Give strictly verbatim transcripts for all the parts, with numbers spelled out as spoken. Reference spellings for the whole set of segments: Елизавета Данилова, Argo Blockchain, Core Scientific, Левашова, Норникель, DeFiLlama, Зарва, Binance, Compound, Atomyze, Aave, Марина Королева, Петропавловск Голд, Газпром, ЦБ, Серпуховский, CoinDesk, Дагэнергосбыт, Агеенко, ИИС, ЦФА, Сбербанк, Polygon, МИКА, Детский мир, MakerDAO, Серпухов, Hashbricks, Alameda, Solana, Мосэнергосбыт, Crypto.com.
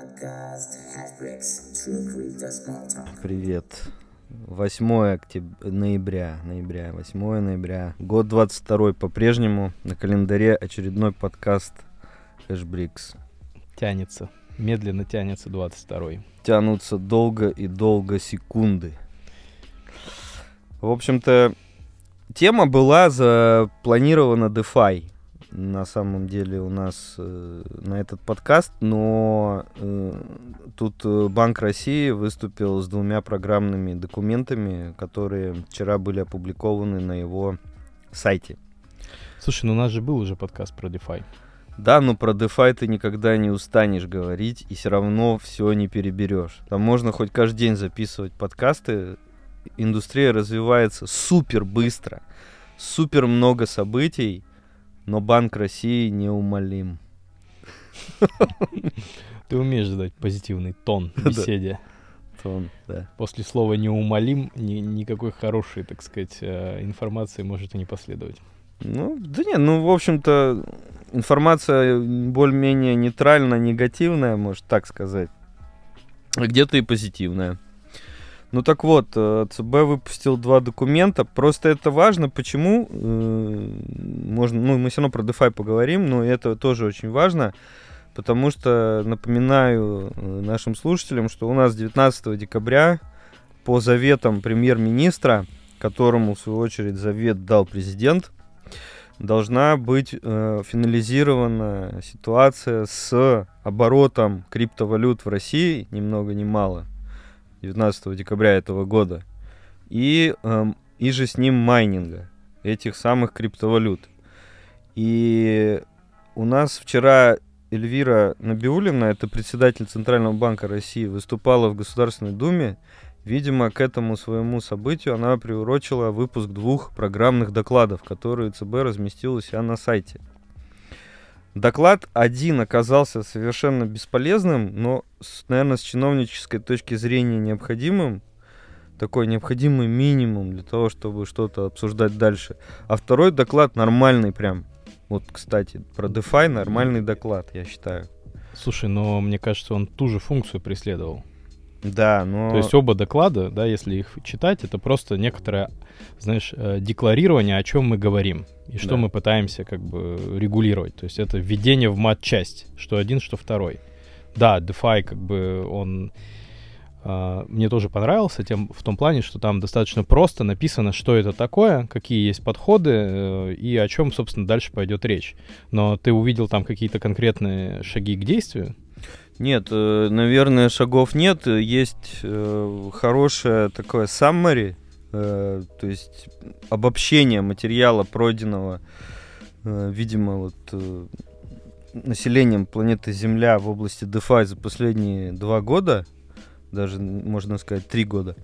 Подкаст Hashbricks True Crypto Small Talk. Привет. восьмое октября, ноября, ноября, восьмое ноября, год двадцать второй по-прежнему, на календаре очередной подкаст Hashbricks. Тянется, медленно тянется двадцать второй. Тянутся долго и долго секунды. В общем-то, тема была запланирована DeFi. На самом деле у нас э, на этот подкаст, но э, тут Банк России выступил с двумя программными документами, которые вчера были опубликованы на его сайте. Слушай, ну у нас же был уже подкаст про DeFi. Да, но про DeFi ты никогда не устанешь говорить и все равно все не переберешь. Там можно хоть каждый день записывать подкасты. Индустрия развивается супер быстро, супер много событий. Но Банк России неумолим. Ты умеешь дать позитивный тон беседе. Тон, да. После слова «неумолим» ни, никакой хорошей, так сказать, информации может и не последовать. Ну, да нет, ну, в общем-то, информация более-менее нейтрально негативная, может так сказать. А где-то и позитивная. Ну так вот, ЦБ выпустил два документа, просто это важно, почему, можно, ну мы все равно про DeFi поговорим, но это тоже очень важно, потому что напоминаю нашим слушателям, что у нас девятнадцатого декабря по заветам премьер-министра, которому в свою очередь завет дал президент, должна быть финализирована ситуация с оборотом криптовалют в России, ни много ни мало. девятнадцатого декабря этого года, и, э, и же с ним майнинга этих самых криптовалют. И у нас вчера Эльвира Набиуллина, это председатель Центрального банка России, выступала в Государственной Думе. Видимо, к этому своему событию она приурочила выпуск двух программных докладов, которые ЦБ разместил у себя на сайте. Доклад один оказался совершенно бесполезным, но, наверное, с чиновнической точки зрения необходимым, такой необходимый минимум для того, чтобы что-то обсуждать дальше. А второй доклад нормальный прям. Вот, кстати, про DeFi нормальный доклад, я считаю. Слушай, но мне кажется, он ту же функцию преследовал. Да, но... То есть оба доклада, да, если их читать, это просто некоторое, знаешь, декларирование, о чем мы говорим и что да. мы пытаемся как бы регулировать. То есть это введение в мат-часть, что один, что второй. Да, DeFi как бы он... Uh, мне тоже понравился тем, в том плане, что там достаточно просто написано, что это такое, какие есть подходы uh, и о чем, собственно, дальше пойдет речь. Но ты увидел там какие-то конкретные шаги к действию? Нет, наверное, шагов нет. Есть э, хорошее такое summary, э, то есть обобщение материала, пройденного, э, видимо, вот, э, населением планеты Земля в области DeFi за последние два года, даже, можно сказать, три года.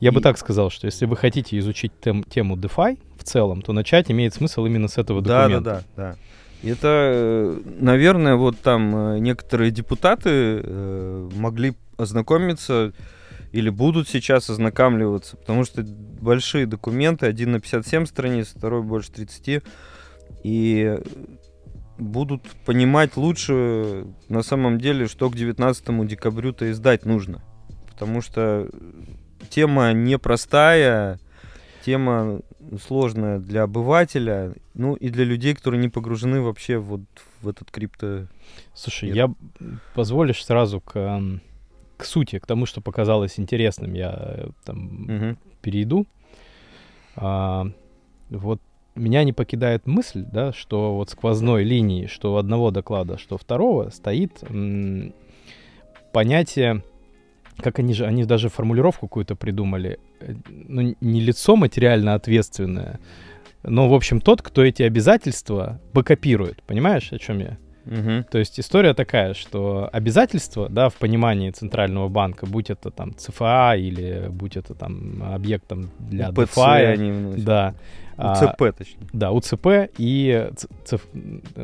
Я И... бы так сказал, что если вы хотите изучить тем, тему DeFi в целом, то начать имеет смысл именно с этого документа. Да, да, да. да. Это, наверное, вот там некоторые депутаты могли ознакомиться или будут сейчас ознакомливаться, потому что большие документы, один на пятьдесят семь страниц, второй больше тридцати, и будут понимать лучше, на самом деле, что к девятнадцатому декабрю-то издать нужно, потому что тема непростая, тема... сложная для обывателя, ну и для людей, которые не погружены вообще вот в этот крипто. Слушай, я позволишь сразу к, к сути, к тому, что показалось интересным, я там угу. перейду. А, вот меня не покидает мысль, да, что вот сквозной линии, что одного доклада, что второго, стоит м- понятие. Как они же, они даже формулировку какую-то придумали, ну, не лицо материально ответственное, но, в общем, тот, кто эти обязательства бэкопирует, понимаешь, о чем я? Угу. То есть история такая, что обязательства, да, в понимании Центрального банка, будь это там ЦФА или будь это там объектом для УПЦ, DeFi, они да, УЦП, а, точнее. Да, УЦП и ЦФ,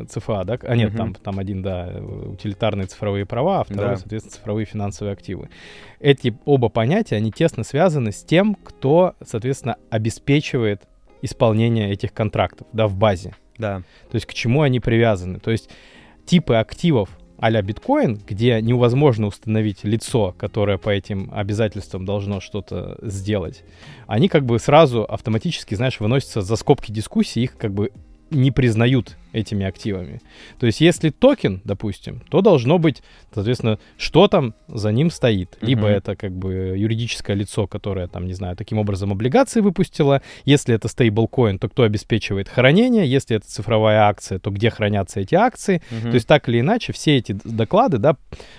ЦФА, да, а нет, угу. там, там один, да, утилитарные цифровые права, а второй, да. соответственно, цифровые финансовые активы. Эти оба понятия, они тесно связаны с тем, кто, соответственно, обеспечивает исполнение этих контрактов, да, в базе. Да. То есть к чему они привязаны, то есть типы активов, а-ля биткоин, где невозможно установить лицо, которое по этим обязательствам должно что-то сделать, они как бы сразу автоматически, знаешь, выносятся за скобки дискуссии, их как бы не признают этими активами. То есть, если токен, допустим, то должно быть, соответственно, что там за ним стоит. Либо mm-hmm. это как бы юридическое лицо, которое там, не знаю, таким образом облигации выпустило. Если это стейблкоин, то кто обеспечивает хранение. Если это цифровая акция, то где хранятся эти акции. Mm-hmm. То есть, так или иначе, все эти доклады, да,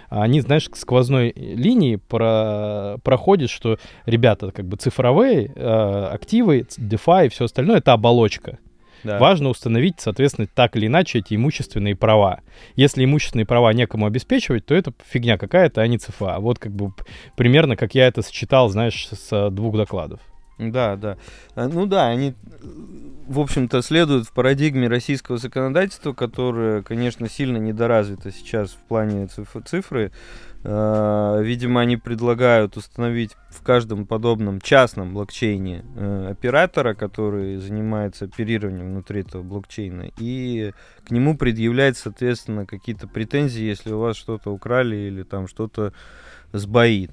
они, знаешь, к сквозной линии про... проходят, что, ребята, как бы цифровые э, активы, DeFi и все остальное — это оболочка. Да. Важно установить, соответственно, так или иначе эти имущественные права. Если имущественные права некому обеспечивать, то это фигня какая-то, а не ЦФА. Вот как бы примерно как я это считал, знаешь, с двух докладов. Да, да. Ну да, они, в общем-то, следуют в парадигме российского законодательства, которое, конечно, сильно недоразвито сейчас в плане цифры. Видимо, они предлагают установить в каждом подобном частном блокчейне оператора, который занимается оперированием внутри этого блокчейна, и к нему предъявлять, соответственно, какие-то претензии, если у вас что-то украли или там что-то сбоит.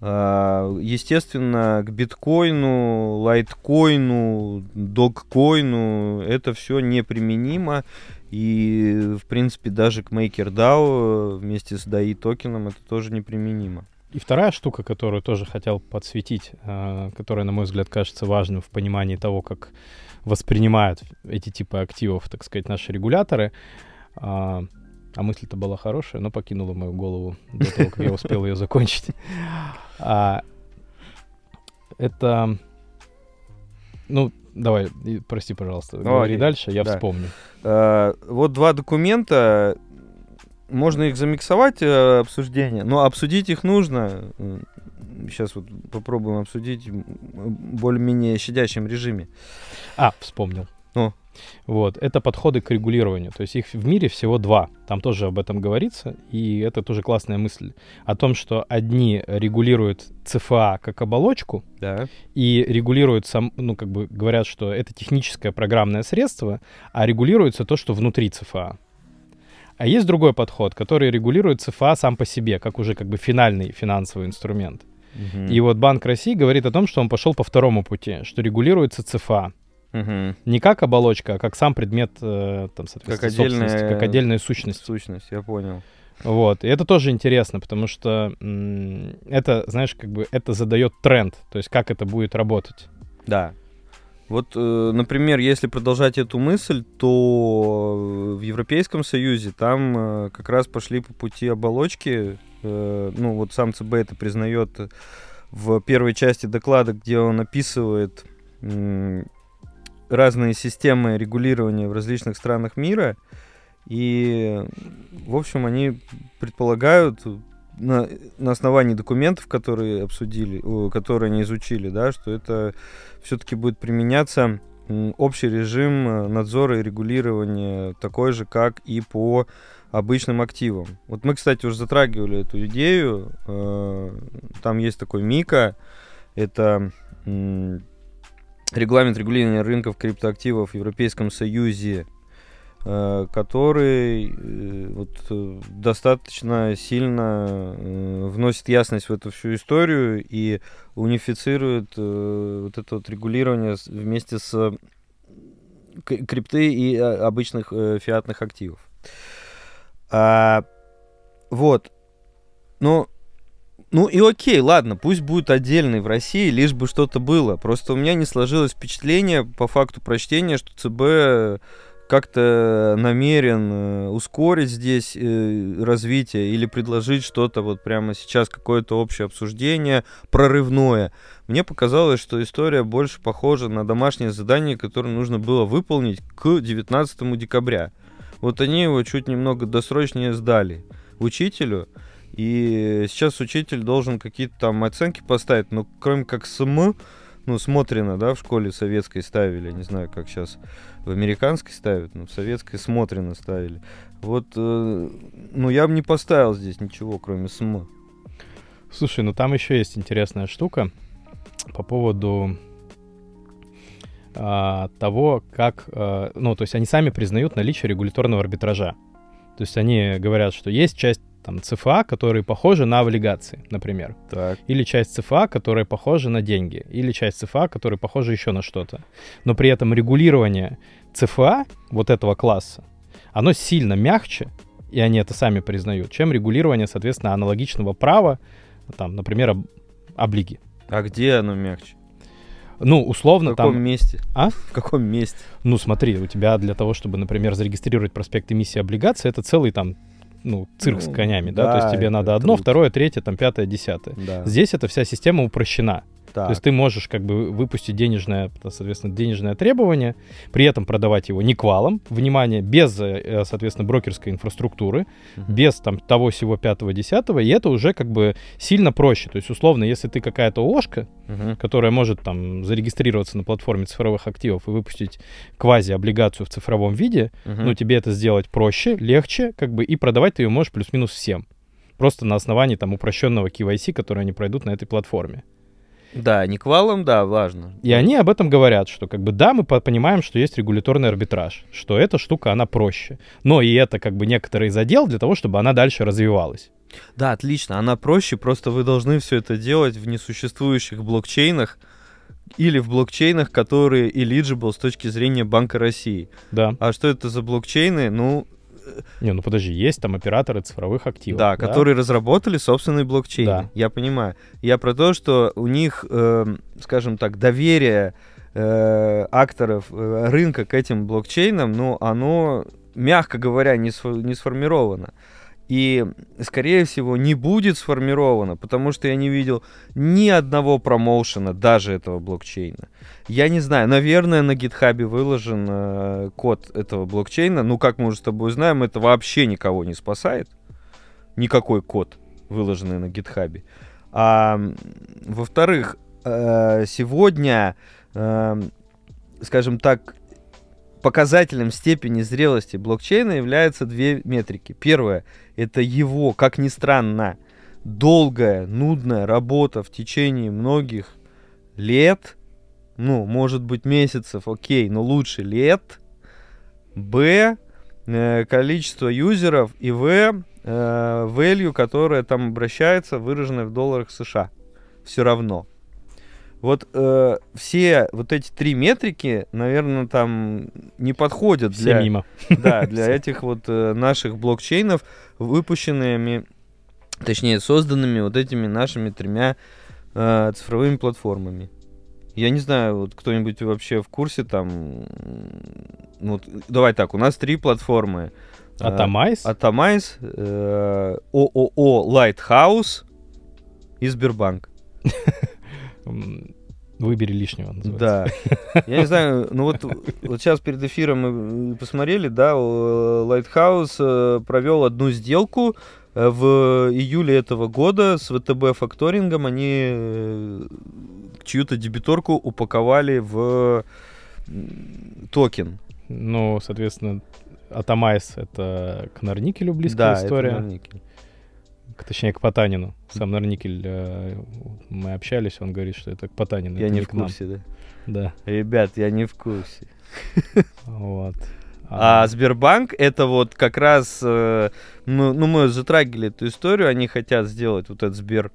Естественно, к биткоину, лайткоину, догкоину это все неприменимо. И, в принципе, даже к MakerDAO вместе с дай токеном это тоже неприменимо. И вторая штука, которую тоже хотел подсветить, которая, на мой взгляд, кажется важным в понимании того, как воспринимают эти типы активов, так сказать, наши регуляторы. А мысль-то была хорошая, но покинула мою голову до того, как я успел ее закончить. Это... Ну, давай, прости, пожалуйста, О, говори и, дальше, я да. вспомню. А, вот два документа, можно их замиксовать, обсуждение, но обсудить их нужно. Сейчас вот попробуем обсудить в более-менее щадящем режиме. А, вспомнил. Ну. Вот, это подходы к регулированию, то есть их в мире всего два, там тоже об этом говорится, и это тоже классная мысль, о том, что одни регулируют ЦФА как оболочку, да. и регулируют, сам, ну, как бы говорят, что это техническое программное средство, а регулируется то, что внутри ЦФА. А есть другой подход, который регулирует ЦФА сам по себе, как уже как бы финальный финансовый инструмент. Угу. И вот Банк России говорит о том, что он пошел по второму пути, что регулируется ЦФА. Угу. Не как оболочка, а как сам предмет, там, соответственно, как отдельная, собственности, как отдельная сущность. Сущность, я понял. Вот, и это тоже интересно, потому что м- это, знаешь, как бы это задает тренд, то есть как это будет работать. Да. Вот, э, например, если продолжать эту мысль, то в Европейском Союзе там э, как раз пошли по пути оболочки, э, ну вот сам ЦБ это признает в первой части доклада, где он описывает... Э, разные системы регулирования в различных странах мира, и, в общем, они предполагают на, на основании документов, которые обсудили, которые они изучили, да, что это все-таки будет применяться общий режим надзора и регулирования, такой же, как и по обычным активам. Вот мы, кстати, уже затрагивали эту идею, там есть такой МИКА, это... Регламент регулирования рынков криптоактивов в Европейском Союзе, который вот, достаточно сильно вносит ясность в эту всю историю и унифицирует вот это вот регулирование вместе с крипты и обычных фиатных активов. А, вот. Ну... Ну и окей, ладно, пусть будет отдельный в России, лишь бы что-то было. Просто у меня не сложилось впечатление по факту прочтения, что ЦБ как-то намерен ускорить здесь развитие или предложить что-то вот прямо сейчас, какое-то общее обсуждение прорывное. Мне показалось, что история больше похожа на домашнее задание, которое нужно было выполнить к девятнадцатому декабря. Вот они его чуть немного досрочнее сдали учителю. И сейчас учитель должен какие-то там оценки поставить, но кроме как СМ, ну, смотрено, да, в школе советской ставили, не знаю, как сейчас в американской ставят, но в советской смотрено ставили. Вот, э, ну, я бы не поставил здесь ничего, кроме СМ. Слушай, ну, там еще есть интересная штука по поводу э, того, как, э, ну, то есть они сами признают наличие регуляторного арбитража. То есть они говорят, что есть часть там цэ эф а, которые похожи на облигации, например. Так. Или часть цэ эф а, которая похожа на деньги. Или часть цэ эф а, которая похожа еще на что-то. Но при этом регулирование цэ эф а, вот этого класса, оно сильно мягче, и они это сами признают, чем регулирование, соответственно, аналогичного права, там, например, об... облиги. А где оно мягче? Ну, условно, там... В каком там... месте? А? В каком месте? Ну, смотри, у тебя для того, чтобы, например, зарегистрировать проспект эмиссии облигаций, это целый там... ну, цирк ну, с конями, да, да, то есть тебе надо одно, круто. Второе, третье, там, пятое, десятое. Да. Здесь эта вся система упрощена. Так. То есть ты можешь как бы выпустить денежное, соответственно, денежное требование, при этом продавать его не квалом, внимание, без, соответственно, брокерской инфраструктуры, uh-huh. без там того всего пятого, десятого, и это уже как бы сильно проще. То есть, условно, если ты какая-то ООшка, uh-huh. которая может там зарегистрироваться на платформе цифровых активов и выпустить квази-облигацию в цифровом виде, uh-huh. ну, тебе это сделать проще, легче, как бы, и продавать ты ее можешь плюс-минус всем. Просто на основании там упрощенного кей вай си, который они пройдут на этой платформе. Да, не квалом, да, важно. И они об этом говорят, что как бы да, мы понимаем, что есть регуляторный арбитраж, что эта штука, она проще. Но и это как бы некоторый задел для того, чтобы она дальше развивалась. Да, отлично, она проще, просто вы должны все это делать в несуществующих блокчейнах или в блокчейнах, которые eligible с точки зрения Банка России. Да. А что это за блокчейны? Ну... Не, ну подожди, есть там операторы цифровых активов. Да, да? которые разработали собственный блокчейн. Да. Я понимаю. Я про то, что у них, э, скажем так, доверие э, акторов э, рынка к этим блокчейнам, ну, оно, мягко говоря, не, сф- не сформировано. И, скорее всего, не будет сформировано, потому что я не видел ни одного промоушена даже этого блокчейна. Я не знаю, наверное, на GitHub выложен э, код этого блокчейна. Ну, как мы уже с тобой знаем, это вообще никого не спасает. Никакой код, выложенный на GitHub. А, во-вторых, э, сегодня, э, скажем так, показателем степени зрелости блокчейна являются две метрики. Первое – это его, как ни странно, долгая, нудная работа в течение многих лет, ну, может быть, месяцев, окей, но лучше лет. Б э, – количество юзеров. И В – э, value, которая там обращается, выраженная в долларах США. Все равно. Вот э, все вот эти три метрики, наверное, там не подходят все для, мимо. Да, для этих вот э, наших блокчейнов, выпущенными, точнее, созданными вот этими нашими тремя э, цифровыми платформами. Я не знаю, вот кто-нибудь вообще в курсе там... Вот, давай так, у нас три платформы. Atomyze. Atomyze, э, ООО Lighthouse и Сбербанк. Выбери лишнего, называется. Да. Я не знаю, ну вот, вот сейчас перед эфиром мы посмотрели, да, Lighthouse провел одну сделку в июле этого года с вэ тэ бэ факторингом. Они чью-то дебиторку упаковали в токен. Ну, соответственно, Atomyze — это к Норникелю близкая да, история. Да, это Норникель. Точнее, к Потанину. Сам Норникель, мы общались, он говорит, что это к Потанину. Я не в курсе, да? Да. Ребят, я не в курсе. Вот. А Сбербанк, это вот как раз... Ну, мы затрагивали эту историю, они хотят сделать вот этот Сбер...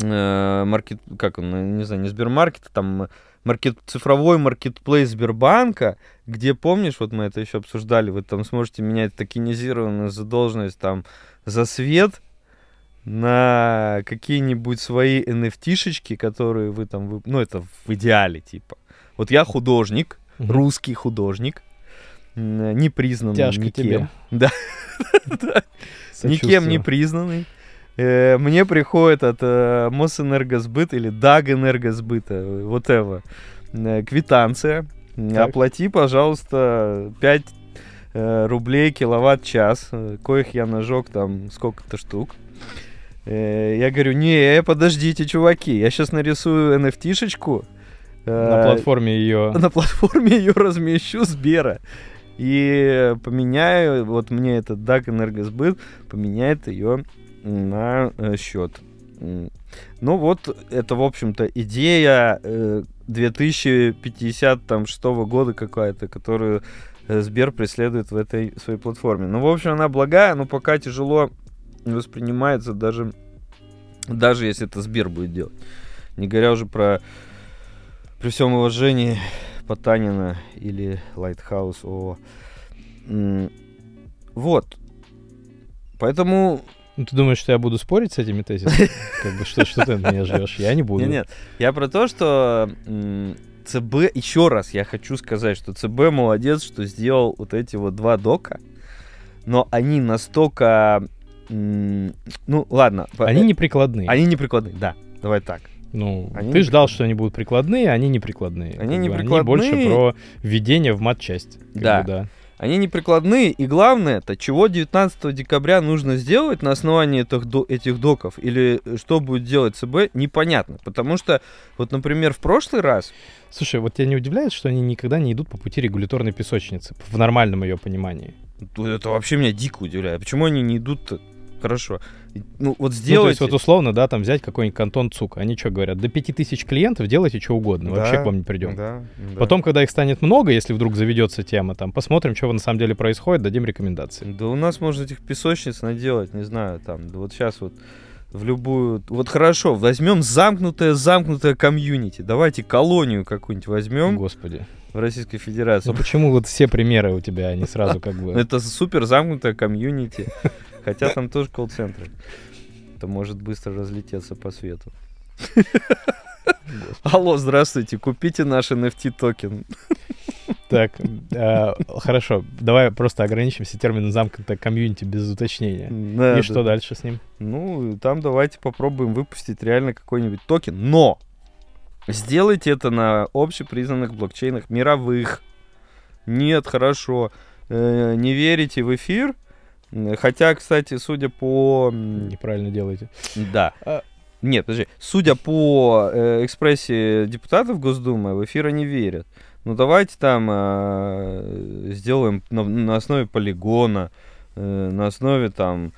Маркет... Как он? Не знаю, не Сбермаркет, а там... Маркет, цифровой маркетплейс Сбербанка, где, помнишь, вот мы это еще обсуждали, вы там сможете менять токенизированную задолженность там за свет на какие-нибудь свои эн эф ти-шечки, которые вы там... Вы... Ну, это в идеале, типа. Вот я художник, mm-hmm. русский художник, не признанный Тяжко никем. Тебе. Да. Никем не признанный. Мне приходит от э, Мосэнергосбыт или Дагэнергосбыта, whatever, э, квитанция. Так. Оплати, пожалуйста, пять э, рублей киловатт-час, коих я нажег там сколько-то штук. Э, я говорю, не, подождите, чуваки, я сейчас нарисую эн эф ти-шечку. Э, на платформе ее... На платформе ее размещу Сбера. И поменяю, вот мне этот Дагэнергосбыт поменяет ее... на счет. Ну вот, это, в общем-то, идея две тысячи пятьдесят шестого года какая-то, которую Сбер преследует в этой своей платформе. Ну, в общем, она благая, но пока тяжело воспринимается, даже, даже если это Сбер будет делать. Не говоря уже про, при всем уважении, Потанина или Lighthouse ООО. Вот. Поэтому... Ну, ты думаешь, что я буду спорить с этими тезисами? Как бы, что, что ты от меня ждешь? Я не буду. Нет, нет. Я про то, что м- ЦБ... Еще раз я хочу сказать, что ЦБ молодец, что сделал вот эти вот два дока. Но они настолько... М- ну, ладно. Они не прикладные. Они не прикладные, да. Давай так. Ну, они ты ждал, что они будут прикладные, а они не прикладные. Они не бы, прикладные. Они больше про введение в мат-часть. Да. Бы, да. Они не прикладные, и главное, это чего девятнадцатого декабря нужно сделать на основании этих, этих доков, или что будет делать ЦБ, непонятно. Потому что, вот, например, в прошлый раз... Слушай, вот тебя не удивляет, что они никогда не идут по пути регуляторной песочницы, в нормальном ее понимании? Это вообще меня дико удивляет. Почему они не идут-то? Хорошо. Ну, вот сделайте... Ну, то есть, вот условно, да, там взять какой-нибудь кантон ЦУК. Они что говорят? До пяти тысяч клиентов делайте что угодно. Да, вообще к вам не придем. Да, да. Потом, когда их станет много, если вдруг заведется тема, там, посмотрим, что на самом деле происходит, дадим рекомендации. Да у нас, может, этих песочниц наделать, не знаю, там, вот сейчас вот в любую... Вот хорошо, возьмем замкнутое-замкнутое комьюнити. Давайте колонию какую-нибудь возьмем. Господи. В Российской Федерации. Ну, почему вот все примеры у тебя, они сразу как бы... Это супер замкнутое комьюнити. Хотя там тоже колл-центры. Это может быстро разлететься по свету. Алло, здравствуйте, купите наш эн эф ти токен. Так, э, хорошо, давай просто ограничимся термином замкнутое комьюнити без уточнения. Да, и да. Что дальше с ним? Ну, там давайте попробуем выпустить реально какой-нибудь токен. Но сделайте это на общепризнанных блокчейнах мировых. Нет, хорошо. Э, не верите в эфир? Хотя, кстати, судя по... Неправильно делаете. Да. А... Нет, подожди. Судя по э, экспрессии депутатов Госдумы, в эфир они верят. Ну, давайте там э, сделаем на, на основе полигона, э, на основе, там,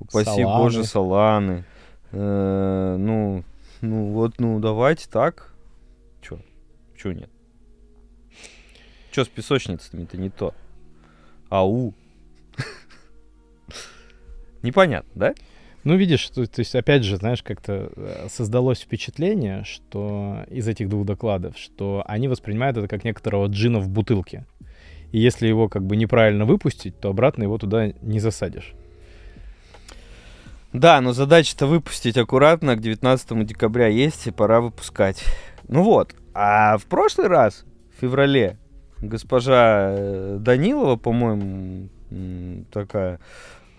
упаси Solana. Боже, Соланы. Э, ну, ну, вот, ну, давайте так. Чё? Чё нет? Чё с песочницами-то не то? Ау. Непонятно, да? Ну, видишь, то, то есть, опять же, знаешь, как-то создалось впечатление, что из этих двух докладов, что они воспринимают это как некоторого джина в бутылке. И если его как бы неправильно выпустить, то обратно его туда не засадишь. Да, но задача-то выпустить аккуратно, к девятнадцатому декабря есть, и пора выпускать. Ну вот, а в прошлый раз, в феврале, госпожа Данилова, по-моему, такая...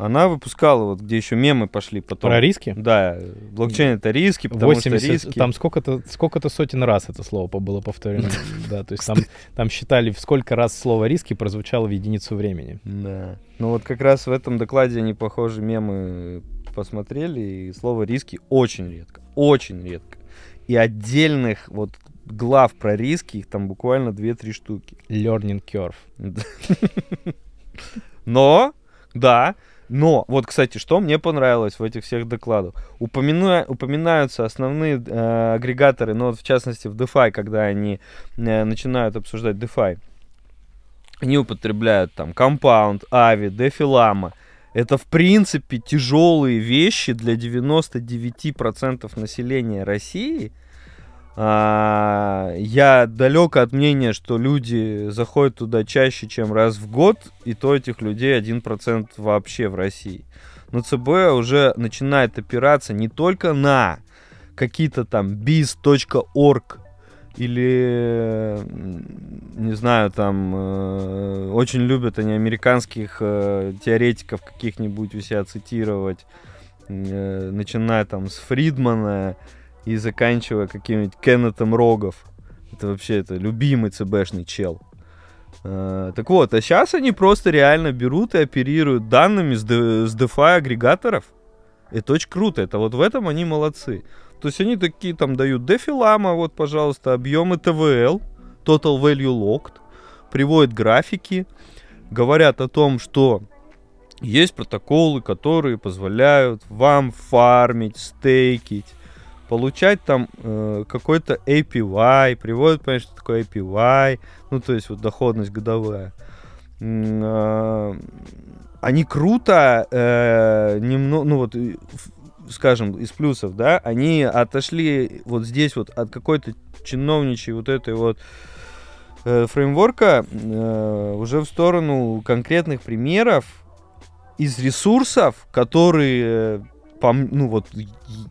Она выпускала, вот где еще мемы пошли потом. Про риски? Да, блокчейн — это риски, потому восемьдесят, что риски... Там сколько-то, сколько-то сотен раз это слово было повторено. Да, то есть там, там считали, сколько раз слово «риски» прозвучало в единицу времени. Да. Ну вот как раз в этом докладе они, похоже, мемы посмотрели, и слово «риски» очень редко, очень редко. И отдельных вот глав про риски, их там буквально две-три штуки. Learning curve. Но, да... Но, вот, кстати, что мне понравилось в этих всех докладах. Упомина... Упоминаются основные э, агрегаторы, ну, вот, в частности, в DeFi, когда они э, начинают обсуждать DeFi. Они употребляют там Compound, Aave, DeFiLlama. Это, в принципе, тяжелые вещи для девяносто девять процентов населения России. А, я далек от мнения, что люди заходят туда чаще, чем раз в год, и то этих людей один процент вообще в России. Но ЦБ уже начинает опираться не только на какие-то там биз точка орг или, не знаю, там, э, очень любят они американских э, теоретиков каких-нибудь у себя цитировать, э, начиная там с Фридмана, и заканчивая каким-нибудь Кеннетом Рогов. Это вообще это любимый ЦБшный чел. Э, так вот, а сейчас они просто реально берут и оперируют данными с, де, с DeFi агрегаторов. Это очень круто. Это вот в этом они молодцы. То есть они такие там дают DeFiLlama, вот, пожалуйста, объемы ти ви эл, Total Value Locked, приводят графики, говорят о том, что есть протоколы, которые позволяют вам фармить, стейкить, получать там э, какой-то эй пи вай, приводят, понимаешь, что такое эй пи вай, ну, то есть вот доходность годовая. они круто, э, немного, ну вот, скажем, из плюсов, да, они отошли вот здесь вот от какой-то чиновничьей вот этой вот э, фреймворка э, уже в сторону конкретных примеров из ресурсов, которые, по, ну вот,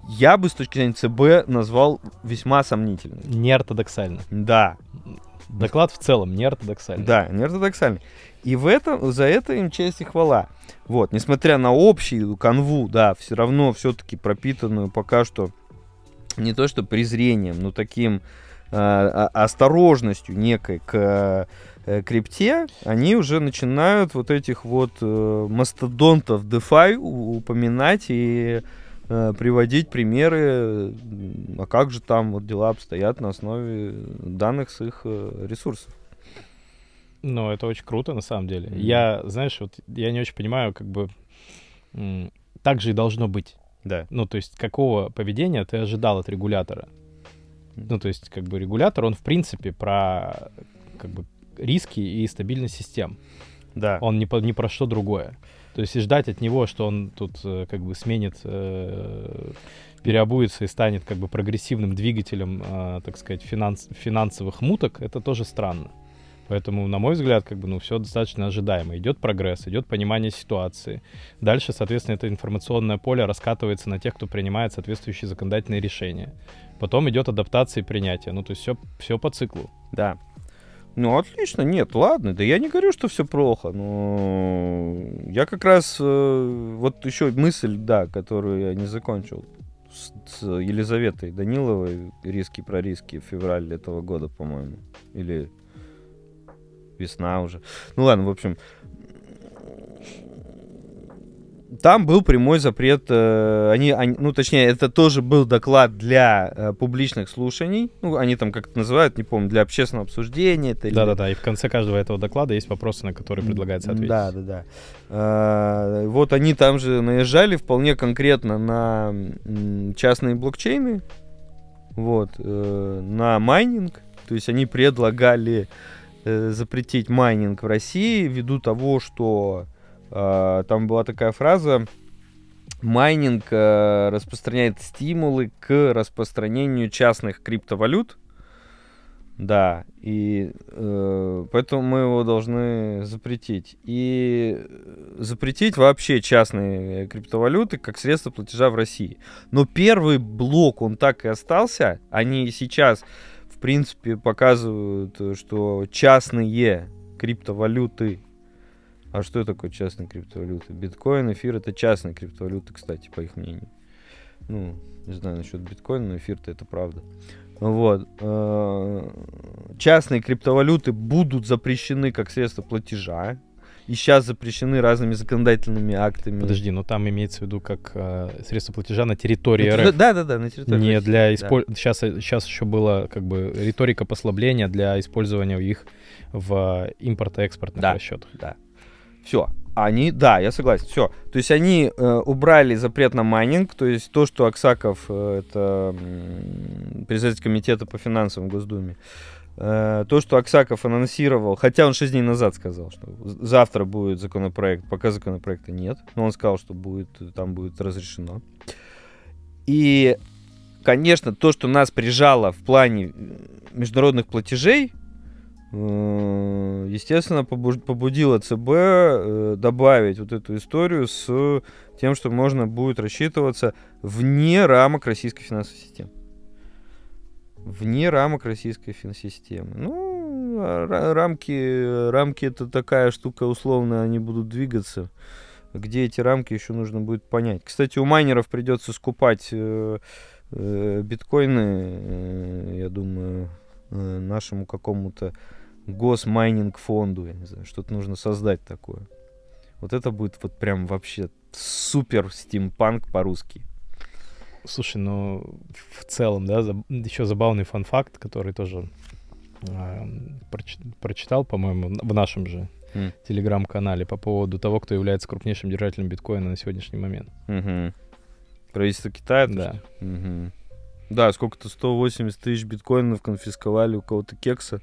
я бы с точки зрения ЦБ назвал весьма сомнительными. Неортодоксально. Да. Доклад в целом неортодоксальный. Да, неортодоксальный. И в этом, за это им честь и хвала. Вот, несмотря на общую канву, да, все равно все-таки пропитанную пока что не то что презрением, но таким э, осторожностью некой к э, крипте, они уже начинают вот этих вот э, мастодонтов DeFi упоминать и э, приводить примеры, а как же там вот дела обстоят на основе данных с их э, ресурсов. Ну, это очень круто, на самом деле. Mm-hmm. Я, знаешь, вот я не очень понимаю, как бы м- так же и должно быть. Да. Ну, то есть, какого поведения ты ожидал от регулятора? Mm-hmm. Ну, то есть, как бы регулятор, он, в принципе, про как бы риски и стабильность систем. Да. Он не, по, не про что другое. То есть, и ждать от него, что он тут как бы сменит, э- переобуется и станет как бы прогрессивным двигателем, э- так сказать, финанс- финансовых муток, это тоже странно. Поэтому, на мой взгляд, как бы, ну, все достаточно ожидаемо. Идет прогресс, идет понимание ситуации. Дальше, соответственно, это информационное поле раскатывается на тех, кто принимает соответствующие законодательные решения. Потом идет адаптация и принятие. Ну, то есть все, все по циклу. Да. Ну, отлично. Нет, ладно. Да я не говорю, что все плохо. Но я как раз... Вот еще мысль, да, которую я не закончил. С Елизаветой Даниловой. Риски про риски. Февраль этого года, по-моему. Или... Весна уже. Ну ладно, в общем. Там был прямой запрет. Э, они, они, ну, точнее, это тоже был доклад для э, публичных слушаний. Ну, они там как-то называют, не помню, для общественного обсуждения. Да-да-да, или... и в конце каждого этого доклада есть вопросы, на которые предлагается ответить. Да-да-да. Э, вот они там же наезжали вполне конкретно на м, частные блокчейны, вот, э, на майнинг. То есть они предлагали запретить майнинг в России ввиду того, что э, там была такая фраза: майнинг э, распространяет стимулы к распространению частных криптовалют. Да, и э, поэтому мы его должны запретить. И запретить вообще частные криптовалюты как средство платежа в России. Но первый блок, он так и остался. Они сейчас... В принципе, показывают, что частные криптовалюты... А что такое частные криптовалюты? Биткоин, эфир — это частные криптовалюты, кстати, по их мнению. Ну, не знаю насчет биткоина, но эфир-то это правда. Вот. Частные криптовалюты будут запрещены как средство платежа. И сейчас запрещены разными законодательными актами. Подожди, но там имеется в виду как э, средство платежа на территории РФ. Да, да, да, на территории Не России, для испол... да. сейчас, сейчас еще была как бы риторика послабления для использования их в импорто-экспортных да, расчетах. Да. Все. Они, да, я согласен. Все. То есть они э, убрали запрет на майнинг. То есть то, что Аксаков, э, это э, председатель комитета по финансам в Госдуме, то, что Аксаков анонсировал, хотя он шесть дней назад сказал, что завтра будет законопроект, пока законопроекта нет, но он сказал, что будет, там будет разрешено. И, конечно, то, что нас прижало в плане международных платежей, естественно, побудило ЦБ добавить вот эту историю с тем, что можно будет рассчитываться вне рамок российской финансовой системы. Вне рамок российской финсистемы. Ну, рамки, рамки — это такая штука условная, они будут двигаться. Где эти рамки, еще нужно будет понять. Кстати, у майнеров придется скупать э, э, биткоины, э, я думаю, э, нашему какому-то госмайнинг-фонду. Я не знаю, что-то нужно создать такое. Вот это будет вот прям вообще супер стимпанк по-русски. Слушай, ну, в целом, да, за, еще забавный фан-факт, который тоже э, проч, прочитал, по-моему, в нашем же mm. телеграм-канале по поводу того, кто является крупнейшим держателем биткоина на сегодняшний момент. Mm-hmm. Правительство Китая? Да. Mm-hmm. Да, сколько-то сто восемьдесят тысяч биткоинов конфисковали у кого-то кекса,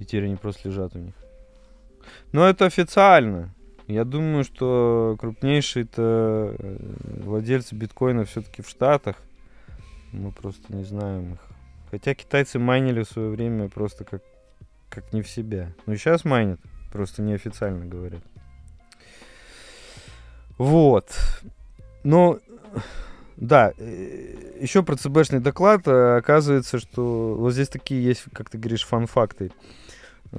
и теперь они просто лежат у них. Но это официально. Я думаю, что крупнейшие-то владельцы биткоина все-таки в Штатах. Мы просто не знаем их. Хотя китайцы майнили в свое время просто как, как не в себя. Но сейчас майнят, просто неофициально говорят. Вот. Но... Да, еще про ЦБшный доклад. Оказывается, что вот здесь такие есть, как ты говоришь, фан-факты. ЦБ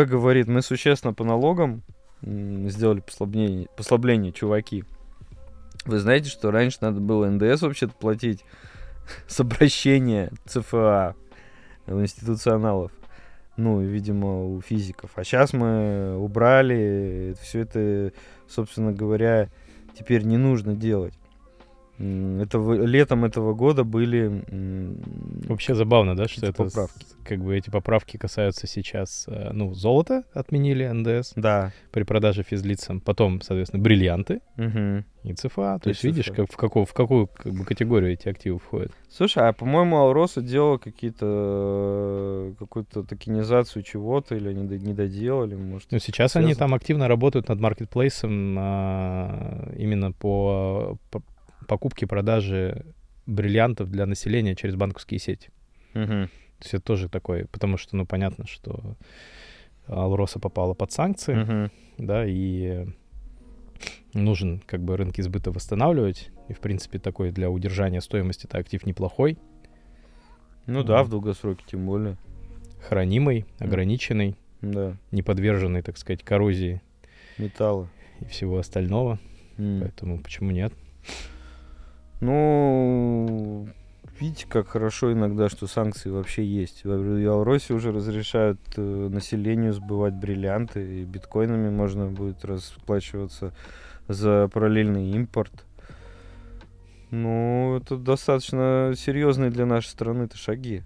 говорит, мы существенно по налогам сделали послабление, послабление, чуваки. Вы знаете, что раньше надо было эн дэ эс вообще-то платить с обращения цэ эф а у институционалов. Ну, видимо, у физиков. А сейчас мы убрали все это, собственно говоря, теперь не нужно делать. Это летом этого года были вообще забавно, да, что это поправки. Как бы эти поправки касаются сейчас, ну, золота отменили эн дэ эс, да, при продаже физлицам, потом, соответственно, бриллианты, угу, и ЦФА. То и есть ЦФА. Видишь, как в какую в какую как бы категорию эти активы входят. Слушай, а по-моему, Alrosa делала какие-то какую-то токенизацию чего-то или они не доделали, может. Ну сейчас связано? Они там активно работают над маркетплейсом именно по, по покупки и продажи бриллиантов для населения через банковские сети. Угу. То есть это тоже такое, потому что, ну, понятно, что Alrosa попала под санкции, угу, да, и нужен как бы рынки сбыта восстанавливать. И, в принципе, такой для удержания стоимости это актив неплохой. Ну да, в долгосроке тем более. Хранимый, ограниченный, да, не подверженный, так сказать, коррозии металла и всего остального. М. Поэтому почему нет? Ну, видите, как хорошо иногда, что санкции вообще есть. В Алросе уже разрешают э, населению сбывать бриллианты, и биткоинами можно будет расплачиваться за параллельный импорт. Ну, это достаточно серьезные для нашей страны-то шаги.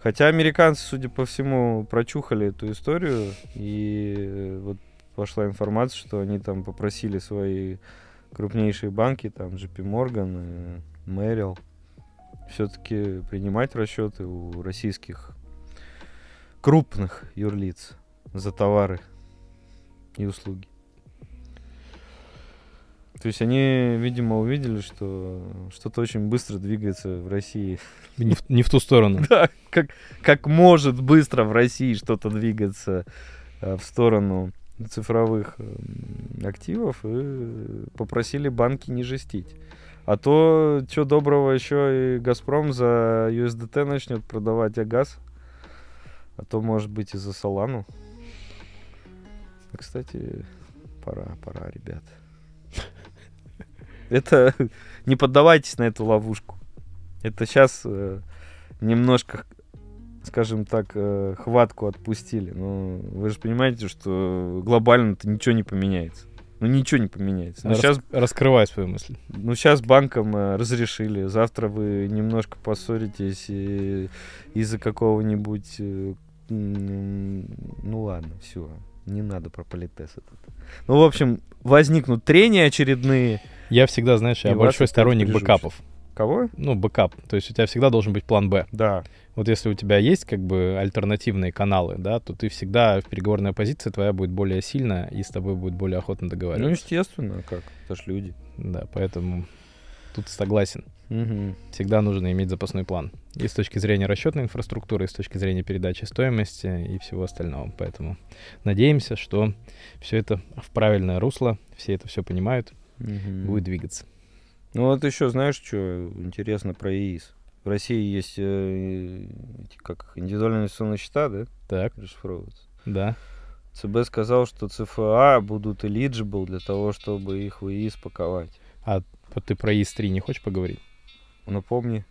Хотя американцы, судя по всему, прочухали эту историю, и вот пошла информация, что они там попросили свои... крупнейшие банки, там джей пи Morgan, Merrill, все-таки принимать расчеты у российских крупных юрлиц за товары и услуги. То есть они, видимо, увидели, что что-то очень быстро двигается в России. Не в, не в ту сторону. Да, как, как может быстро в России что-то двигаться э, в сторону... цифровых активов, и попросили банки не жестить. А то, что доброго, еще и «Газпром» за ю эс ди ти начнет продавать Агаз, а то, может быть, и за «Солану». Кстати, пора, пора, ребят. Это... Не поддавайтесь на эту ловушку. Это сейчас немножко... скажем так, хватку отпустили. Но вы же понимаете, что глобально-то ничего не поменяется. Ну, ничего не поменяется. Ну, сейчас... Раскрывай свою мысль. Ну, сейчас банкам разрешили. Завтра вы немножко поссоритесь и... из-за какого-нибудь... Ну, ладно, все. Не надо про политес этот. Ну, в общем, возникнут трения очередные. Я всегда, знаешь, я большой сторонник бэкапов. Кого? Ну, бэкап. То есть у тебя всегда должен быть план Б. Да. Вот если у тебя есть как бы альтернативные каналы, да, то ты всегда в переговорной оппозиции, твоя будет более сильная, и с тобой будет более охотно договариваться. Ну, естественно, как? Это ж люди. Да, поэтому тут согласен. Угу. Всегда нужно иметь запасной план. И с точки зрения расчетной инфраструктуры, и с точки зрения передачи стоимости и всего остального. Поэтому надеемся, что все это в правильное русло, все это все понимают, угу, будет двигаться. Ну вот еще, знаешь, что интересно про ЕИС? В России есть э, как индивидуальные инвестиционные счета, да? Так. Расшифровываются. Да. ЦБ сказал, что ЦФА будут eligible для того, чтобы их в ЕИС паковать. А ты про ЕИС три не хочешь поговорить? Напомни.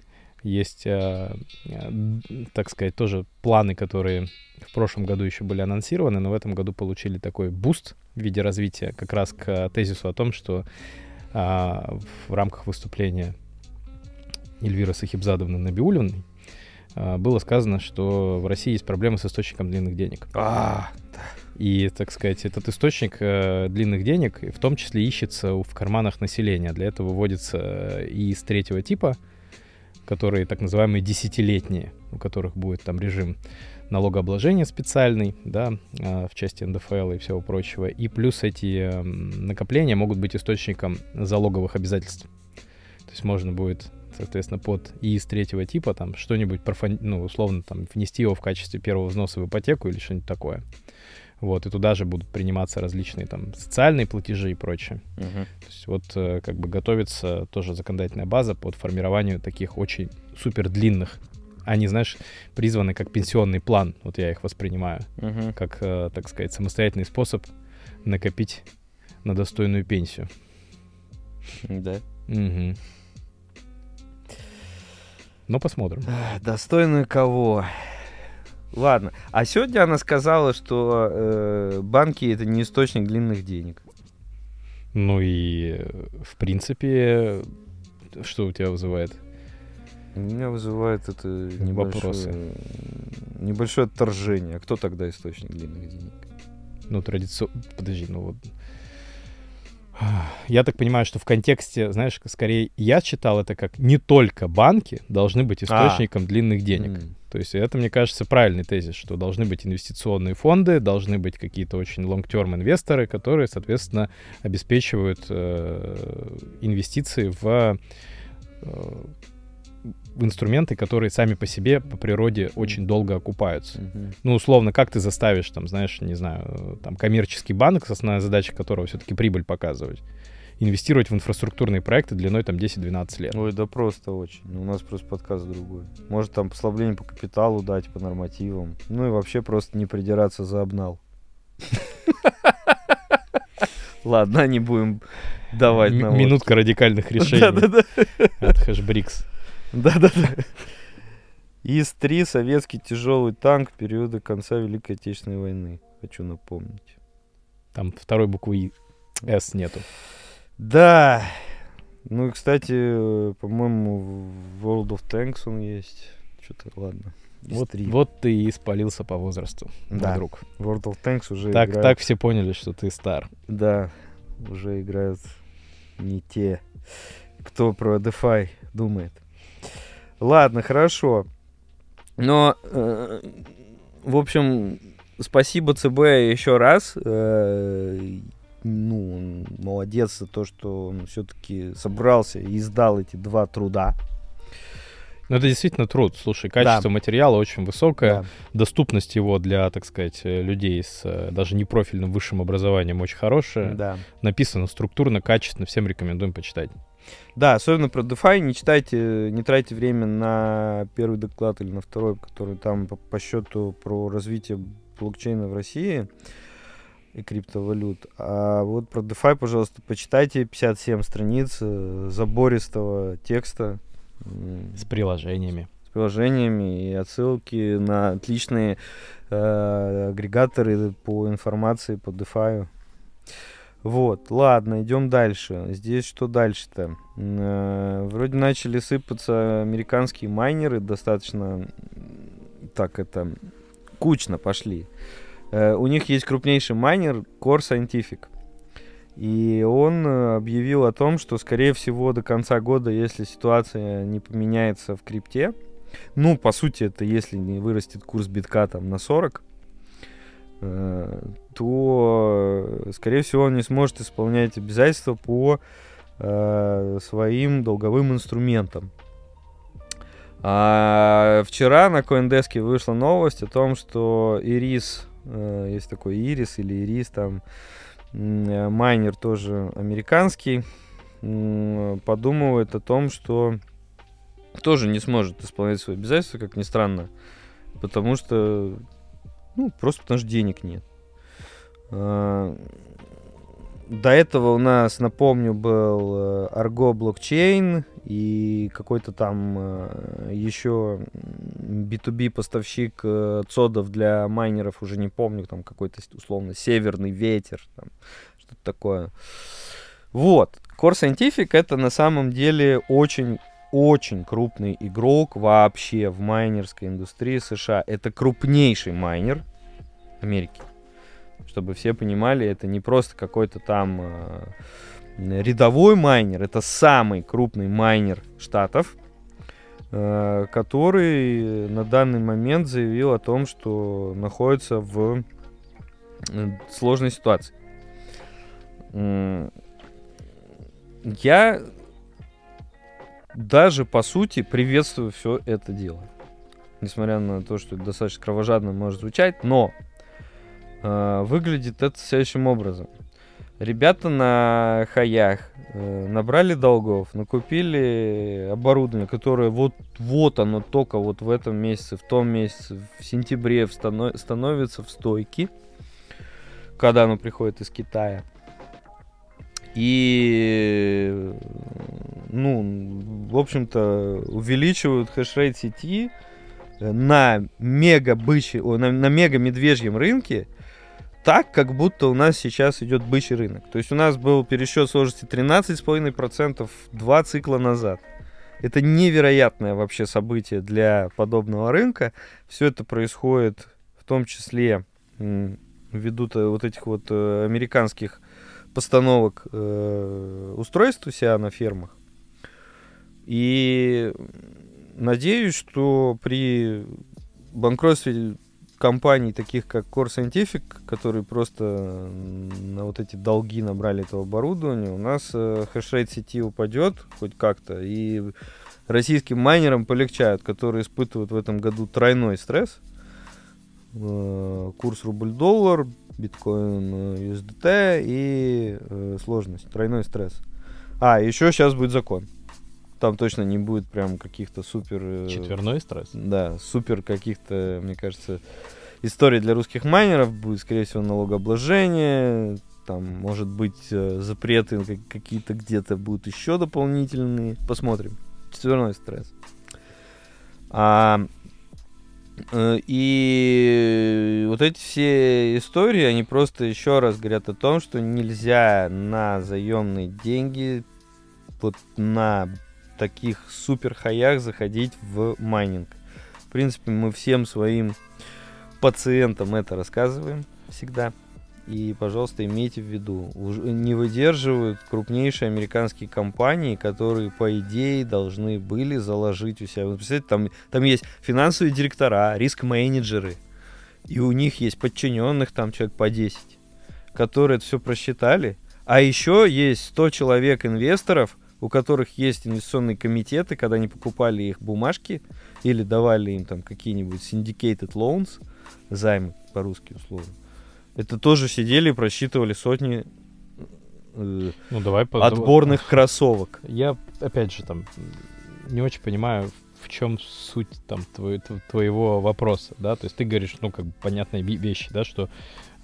Есть, э, э, так сказать, тоже планы, которые в прошлом году еще были анонсированы, но в этом году получили такой буст в виде развития как раз к тезису о том, что в рамках выступления Эльвиры Сахибзадовны Набиуллиной было сказано, что в России есть проблемы с источником длинных денег. А, да. И, так сказать, этот источник длинных денег в том числе ищется в карманах населения. Для этого вводится ИИС третьего типа, которые так называемые десятилетние, у которых будет там режим налогообложения специальный, да, в части эн дэ эф эл и всего прочего. И плюс эти накопления могут быть источником залоговых обязательств. То есть можно будет, соответственно, под ИИС третьего типа там что-нибудь, профан... ну, условно, там, внести его в качестве первого взноса в ипотеку или что-нибудь такое. Вот, и туда же будут приниматься различные там социальные платежи и прочее. Uh-huh. То есть вот как бы готовится тоже законодательная база под формированию таких очень супер длинных. Они, знаешь, призваны как пенсионный план, вот я их воспринимаю, uh-huh. как, так сказать, самостоятельный способ накопить на достойную пенсию. Да. Угу. Но посмотрим. Достойную кого? Ладно. А сегодня она сказала, что э, банки — это не источник длинных денег. Ну и в принципе, что у тебя вызывает? У меня вызывает это небольшое, вопросы. Небольшое отторжение. А кто тогда источник длинных денег? Ну, традиционно... Подожди, ну вот... Я так понимаю, что в контексте, знаешь, скорее я читал это как не только банки должны быть источником а. длинных денег. Mm. То есть это, мне кажется, правильный тезис, что должны быть инвестиционные фонды, должны быть какие-то очень long-term инвесторы, которые, соответственно, обеспечивают э, инвестиции в, э, в инструменты, которые сами по себе, по природе, очень долго окупаются. Mm-hmm. Ну, условно, как ты заставишь, там, знаешь, не знаю, там, коммерческий банк, основная задача которого все-таки прибыль показывать, инвестировать в инфраструктурные проекты длиной там десять-двенадцать лет. Ой, да просто очень. У нас просто подкаст другой. Может там послабление по капиталу дать, по нормативам. Ну и вообще просто не придираться за обнал. Ладно, не будем давать нам... Минутка радикальных решений от Hashbricks. Да-да-да. ИС-три, советский тяжелый танк периода конца Великой Отечественной войны. Хочу напомнить. Там второй буквы «С» нету. Да. Ну и, кстати, по-моему, в World of Tanks он есть. Что-то, ладно. Вот, вот ты и спалился по возрасту, да. Вдруг. World of Tanks уже так, играют. Так все поняли, что ты стар. Да, уже играют не те, кто про DeFi думает. Ладно, хорошо. Но, э, в общем, спасибо ЦБ еще раз. Э, Ну, он молодец за то, что он все-таки собрался и издал эти два труда. Ну, это действительно труд. Слушай, качество да. материала очень высокое. Да. Доступность его для, так сказать, людей с даже непрофильным высшим образованием очень хорошая. Да. Написано структурно, качественно. Всем рекомендуем почитать. Да, особенно про DeFi. Не читайте, не тратьте время на первый доклад или на второй, который там по, по счету про развитие блокчейна в России и криптовалют. А вот про DeFi, пожалуйста, почитайте. пятьдесят семь страниц забористого текста. С приложениями. С приложениями и отсылки на отличные э, агрегаторы по информации по DeFi. Вот, ладно, идем дальше. Здесь что дальше-то? Э, вроде начали сыпаться американские майнеры. Достаточно так это кучно пошли. Uh, у них есть крупнейший майнер Core Scientific. И он uh, объявил о том, что, скорее всего, до конца года, если ситуация не поменяется в крипте, ну, по сути, это если не вырастет курс битка там на сорок, uh, то, скорее всего, он не сможет исполнять обязательства по uh, своим долговым инструментам. Uh, вчера на CoinDesk вышла новость о том, что Ирис... Есть такой Ирис или Ирис, там майнер тоже американский, подумывает о том, что тоже не сможет исполнять свои обязательства, как ни странно, потому что, ну, просто потому что денег нет. До этого у нас, напомню, был Argo Blockchain и какой-то там еще би ту би поставщик цодов для майнеров, уже не помню, там какой-то условно северный ветер, там, что-то такое. Вот, Core Scientific — это на самом деле очень-очень крупный игрок вообще в майнерской индустрии США. Это крупнейший майнер Америки. Чтобы все понимали, это не просто какой-то там э, рядовой майнер, это самый крупный майнер штатов. который на данный момент заявил о том, что находится в сложной ситуации. Я даже, по сути, приветствую все это дело. Несмотря на то, что это достаточно кровожадно может звучать, но э, выглядит это следующим образом. Ребята на хаях э, набрали долгов, накупили оборудование, которое вот, вот оно только вот в этом месяце, в том месяце, в сентябре встанов- становится в стойке, когда оно приходит из Китая. И, ну, в общем-то, увеличивают хэшрейт сети на мега бычьи, на, на мега медвежьем рынке, так, как будто у нас сейчас идет бычий рынок. То есть у нас был пересчет сложности тринадцать целых пять десятых процента два цикла назад. Это невероятное вообще событие для подобного рынка. Все это происходит в том числе ввиду вот этих вот американских постановок э, устройств у себя на фермах. И надеюсь, что при банкротстве компаний, таких как Core Scientific, которые просто на вот эти долги набрали этого оборудования, у нас э, хэшрейт сети упадет хоть как-то, и российским майнерам полегчают, которые испытывают в этом году тройной стресс. Э, курс рубль-доллар, биткоин, ю эс ди ти и э, сложность, тройной стресс. А, еще сейчас будет закон. Там точно не будет прям каких-то супер... Э, Четверной стресс? Да, супер каких-то, мне кажется, историй для русских майнеров. Будет, скорее всего, налогообложение, там, может быть, э, запреты какие-то где-то будут еще дополнительные. Посмотрим. Четверной стресс. А... И вот эти все истории, они просто еще раз говорят о том, что нельзя на заемные деньги вот на таких супер хаях заходить в майнинг. В принципе, мы всем своим пациентам это рассказываем всегда. И, пожалуйста, имейте в виду, уже не выдерживают крупнейшие американские компании, которые, по идее, должны были заложить у себя. Вы представляете, там, там есть финансовые директора, риск-менеджеры, и у них есть подчиненных там человек по десять, которые это все просчитали. А еще есть сто человек инвесторов, у которых есть инвестиционные комитеты, когда они покупали их бумажки или давали им там какие-нибудь syndicated loans, займы по-русски условно. Это тоже сидели и просчитывали сотни э, ну, давай, отборных давай. Кроссовок. Я, опять же, там не очень понимаю, в чем суть там, твой, твоего вопроса. Да? То есть ты говоришь, ну, как бы понятные вещи, да, что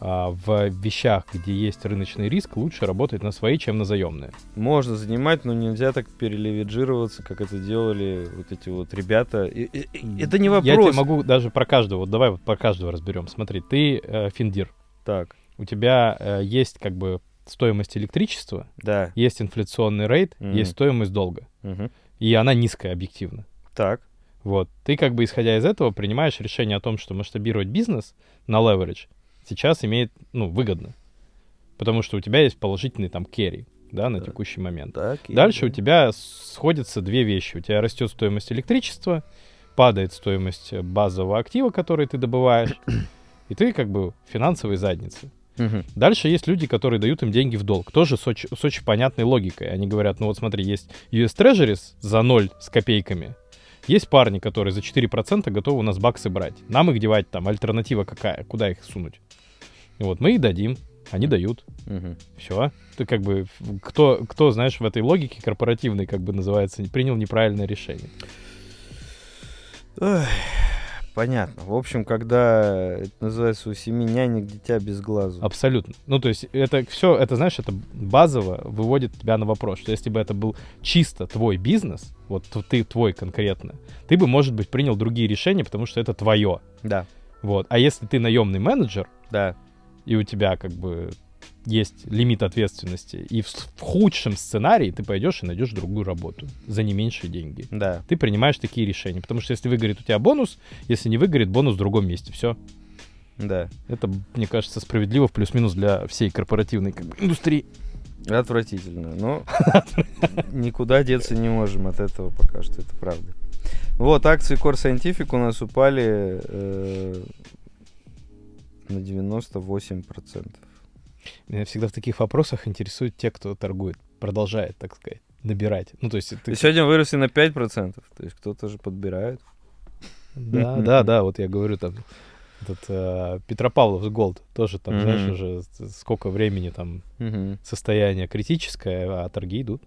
а, в вещах, где есть рыночный риск, лучше работать на свои, чем на заемные. Можно занимать, но нельзя так перелевиджироваться, как это делали вот эти вот ребята. И, и, и, это не вопрос. Я тебе могу даже про каждого, вот давай вот про каждого разберем. Смотри, ты э, Финдир. Так. У тебя э, есть как бы стоимость электричества, да. Есть инфляционный рейт, mm-hmm. есть стоимость долга. Mm-hmm. И она низкая объективно. Так. Вот. Ты как бы исходя из этого принимаешь решение о том, что масштабировать бизнес на leverage сейчас имеет, ну, выгодно. Потому что у тебя есть положительный там керри, да, на так. текущий момент. Так, дальше и... у тебя сходятся две вещи. У тебя растет стоимость электричества, падает стоимость базового актива, который ты добываешь. И ты как бы финансовые задницы. Угу. Дальше есть люди, которые дают им деньги в долг. Тоже с очень, с очень понятной логикой. Они говорят, ну вот смотри, есть ю эс Treasuries за ноль с копейками. Есть парни, которые за четыре процента готовы у нас баксы брать. Нам их девать там, альтернатива какая? Куда их сунуть? Вот мы их дадим, они дают. Угу. Все. Ты как бы, кто, кто, знаешь, в этой логике корпоративной, как бы называется, принял неправильное решение. Ой. Понятно. В общем, когда это называется у семи нянек дитя без глазу. Абсолютно. Ну, то есть это все, это, знаешь, это базово выводит тебя на вопрос, что если бы это был чисто твой бизнес, вот ты твой конкретно, ты бы, может быть, принял другие решения, потому что это твое. Да. Вот. А если ты наемный менеджер, да, и у тебя как бы есть лимит ответственности, и в, в худшем сценарии ты пойдешь и найдешь другую работу за не меньшие деньги. Да. Ты принимаешь такие решения, потому что если выгорит у тебя бонус, если не выгорит, бонус в другом месте, все. Да. Это, мне кажется, справедливо в плюс-минус для всей корпоративной как бы, индустрии. Отвратительно, но никуда деться не можем от этого пока что, это правда. Вот, акции Core Scientific у нас упали э, на девяносто восемь процентов. Меня всегда в таких вопросах интересуют те, кто торгует, продолжает, так сказать, набирать. Ну, то есть, ты... Сегодня выросли на пять процентов, то есть кто-то же подбирает. Да, да, да, вот я говорю, там, этот Петропавловск Голд тоже там, знаешь, уже сколько времени там состояние критическое, а торги идут.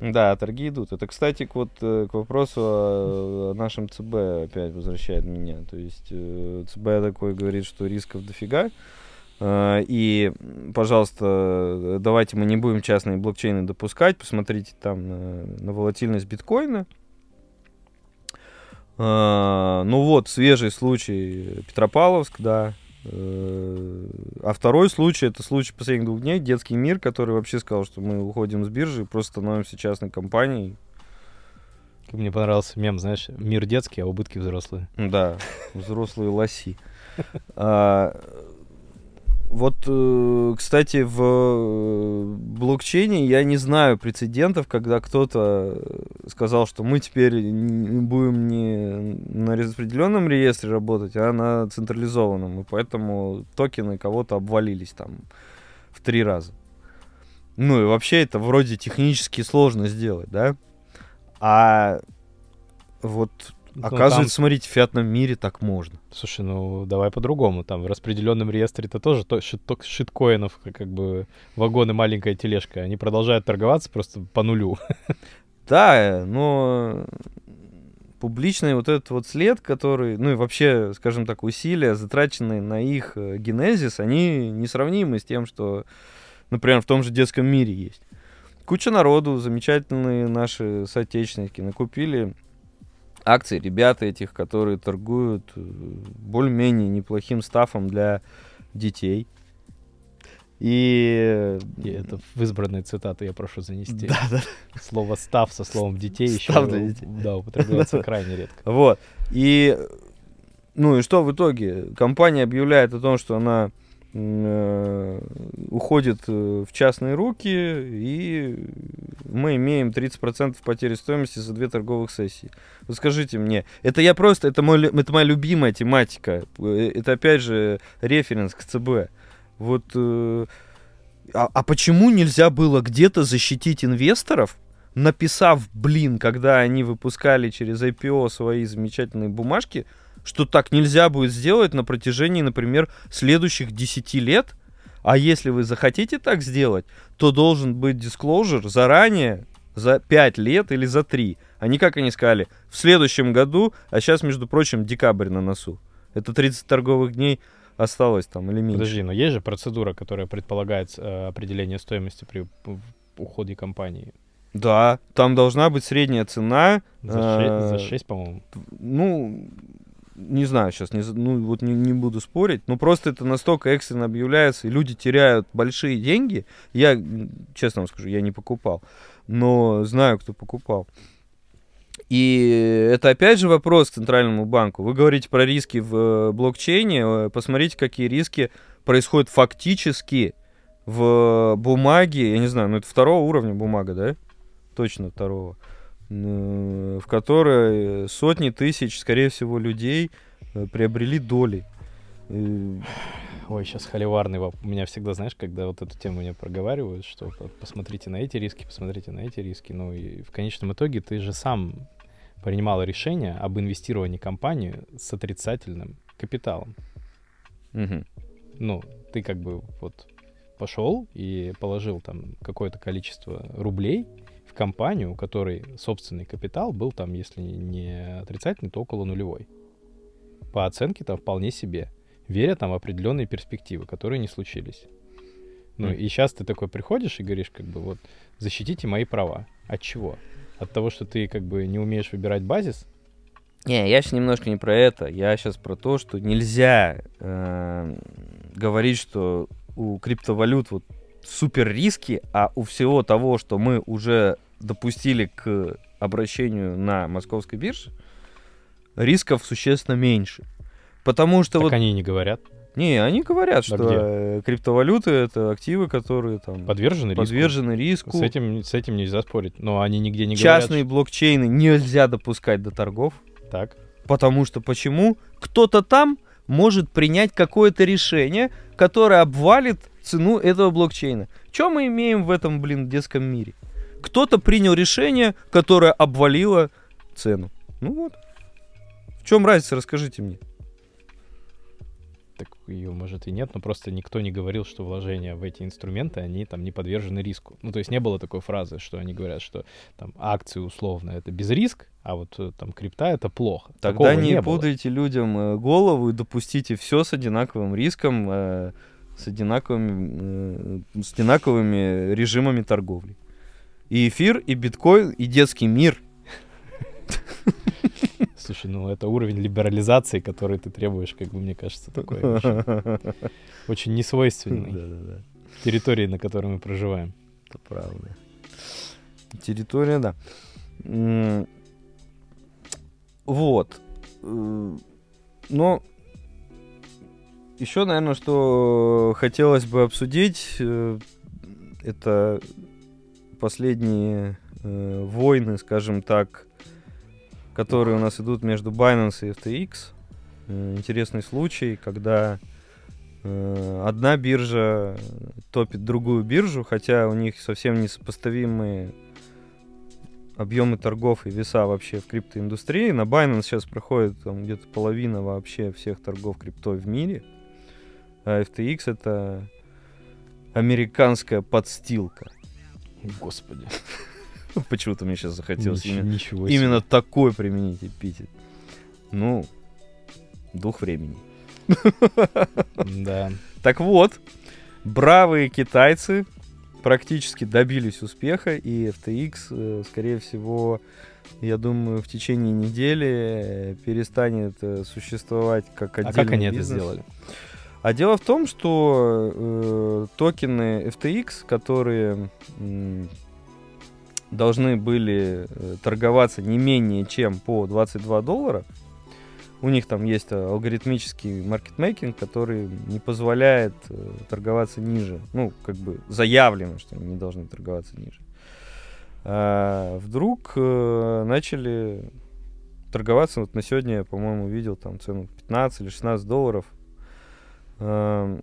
Да, торги идут. Это, кстати, вот к вопросу о нашем ЦБ опять возвращает меня. То есть ЦБ такой говорит, что рисков дофига. И, пожалуйста, давайте мы не будем частные блокчейны допускать. Посмотрите там на, на волатильность биткоина. Ну вот, свежий случай Петропавловск, да. А второй случай, это случай последних двух дней, Детский мир, который вообще сказал, что мы уходим с биржи и просто становимся частной компанией. Мне понравился мем, знаешь, мир детский, а убытки взрослые. Да, взрослые лоси. Вот, кстати, в блокчейне я не знаю прецедентов, когда кто-то сказал, что мы теперь будем не на распределенном реестре работать, а на централизованном, и поэтому токены кого-то обвалились там в три раза. Ну и вообще это вроде технически сложно сделать, да? А вот... Ну, оказывается, там... смотрите, в фиатном мире так можно. Слушай, ну давай по-другому. Там в распределенном реестре-то тоже то, шит, то, шиткоинов, как бы вагоны, маленькая тележка. Они продолжают торговаться просто по нулю. Да, но публичный вот этот вот след, который, ну и вообще, скажем так, усилия, затраченные на их генезис, они несравнимы с тем, что, например, в том же детском мире есть. Куча народу, замечательные наши соотечественники накупили... акции ребята этих, которые торгуют более-менее неплохим стафом для детей. И... И это в избранные цитаты я прошу занести. Да, да. Слово «стаф» со словом «детей» еще да, употребляется крайне редко. Вот. И... Ну и что в итоге? Компания объявляет о том, что она э, уходит в частные руки, и мы имеем тридцать процентов потери стоимости за две торговых сессии. Вот скажите мне, это я просто, это, мой, это моя любимая тематика, это опять же референс к ЦБ. Вот, э, а, а почему нельзя было где-то защитить инвесторов, написав, блин, когда они выпускали через ай пи о свои замечательные бумажки, что так нельзя будет сделать на протяжении, например, следующих десяти лет? А если вы захотите так сделать, то должен быть disclosure заранее, за пять лет или за три. А не как они сказали, в следующем году, а сейчас, между прочим, декабрь на носу. Это тридцать торговых дней осталось там или меньше. Подожди, но есть же процедура, которая предполагает э, определение стоимости при уходе компании. Да, там должна быть средняя цена. За шесть, э, за шесть по-моему. Ну... Не знаю сейчас, не, ну вот не, не буду спорить, но просто это настолько экстренно объявляется, и люди теряют большие деньги. Я, честно вам скажу, я не покупал, но знаю, кто покупал. И это опять же вопрос к Центральному банку. Вы говорите про риски в блокчейне, посмотрите, какие риски происходят фактически в бумаге, я не знаю, ну это второго уровня бумага, да? Точно второго. В которой сотни тысяч, скорее всего, людей приобрели доли. Ой, сейчас холиварный вопрос. У меня всегда, знаешь, когда вот эту тему мне проговаривают, что посмотрите на эти риски, посмотрите на эти риски. Ну и в конечном итоге ты же сам принимал решение об инвестировании в компанию с отрицательным капиталом. Угу. Ну, ты как бы вот пошел и положил там какое-то количество рублей в компанию, у которой собственный капитал был там, если не отрицательный, то около нулевой. По оценке там вполне себе. Веря там в определенные перспективы, которые не случились. Ну mm. и сейчас ты такой приходишь и говоришь, как бы вот, защитите мои права. От чего? От того, что ты как бы не умеешь выбирать базис? Не, я сейчас немножко не про это. Я сейчас про то, что нельзя э, говорить, что у криптовалют вот супер риски, а у всего того, что мы уже допустили к обращению на московской бирже, рисков существенно меньше. Потому что так вот... они не говорят. Не, они говорят, а что где? Криптовалюты — это активы, которые там подвержены, подвержены риску. риску. С этим, с этим нельзя спорить, но они нигде не говорят. Частные блокчейны нельзя допускать до торгов. Так. Потому что почему? Кто-то там может принять какое-то решение, которое обвалит цену этого блокчейна. Что мы имеем в этом, блин, детском мире? Кто-то принял решение, которое обвалило цену. Ну вот. В чем разница, расскажите мне. Так ее, может, и нет, но просто никто не говорил, что вложения в эти инструменты, они там не подвержены риску. Ну, то есть не было такой фразы, что они говорят, что там акции условно это без риска, а вот там крипта это плохо. Тогда такого не пудрите людям голову и допустите все с одинаковым риском, с одинаковыми, с одинаковыми режимами торговли. И эфир, и биткоин, и детский мир. Слушай, ну это уровень либерализации, который ты требуешь, как бы, мне кажется, такой очень, очень несвойственный. Да, да, да. Территории, на которой мы проживаем. Это правда. Территория, да. Вот. Но еще, наверное, что хотелось бы обсудить, это последние войны, скажем так, которые у нас идут между Binance и эф ти экс. Интересный случай, когда э, одна биржа топит другую биржу, хотя у них совсем несопоставимые объемы торгов и веса вообще в криптоиндустрии. На Binance сейчас проходит там, где-то половина вообще всех торгов криптой в мире. А эф ти экс — это американская подстилка. Господи. Почему-то мне сейчас захотелось ничего, именно, ничего именно такой применить эпитет. Ну, дух времени. Да. Так вот, бравые китайцы практически добились успеха, и эф ти экс, скорее всего, я думаю, в течение недели перестанет существовать как отдельный бизнес. А как они бизнес. это сделали? А дело в том, что э, токены эф ти экс, которые... Э, должны были торговаться не менее чем по двадцать два доллара. У них там есть алгоритмический маркетмейкинг, который не позволяет торговаться ниже. Ну, как бы заявлено, что они не должны торговаться ниже. А вдруг начали торговаться. Вот на сегодня я, по-моему, видел там цену пятнадцать или шестнадцать долларов. Эта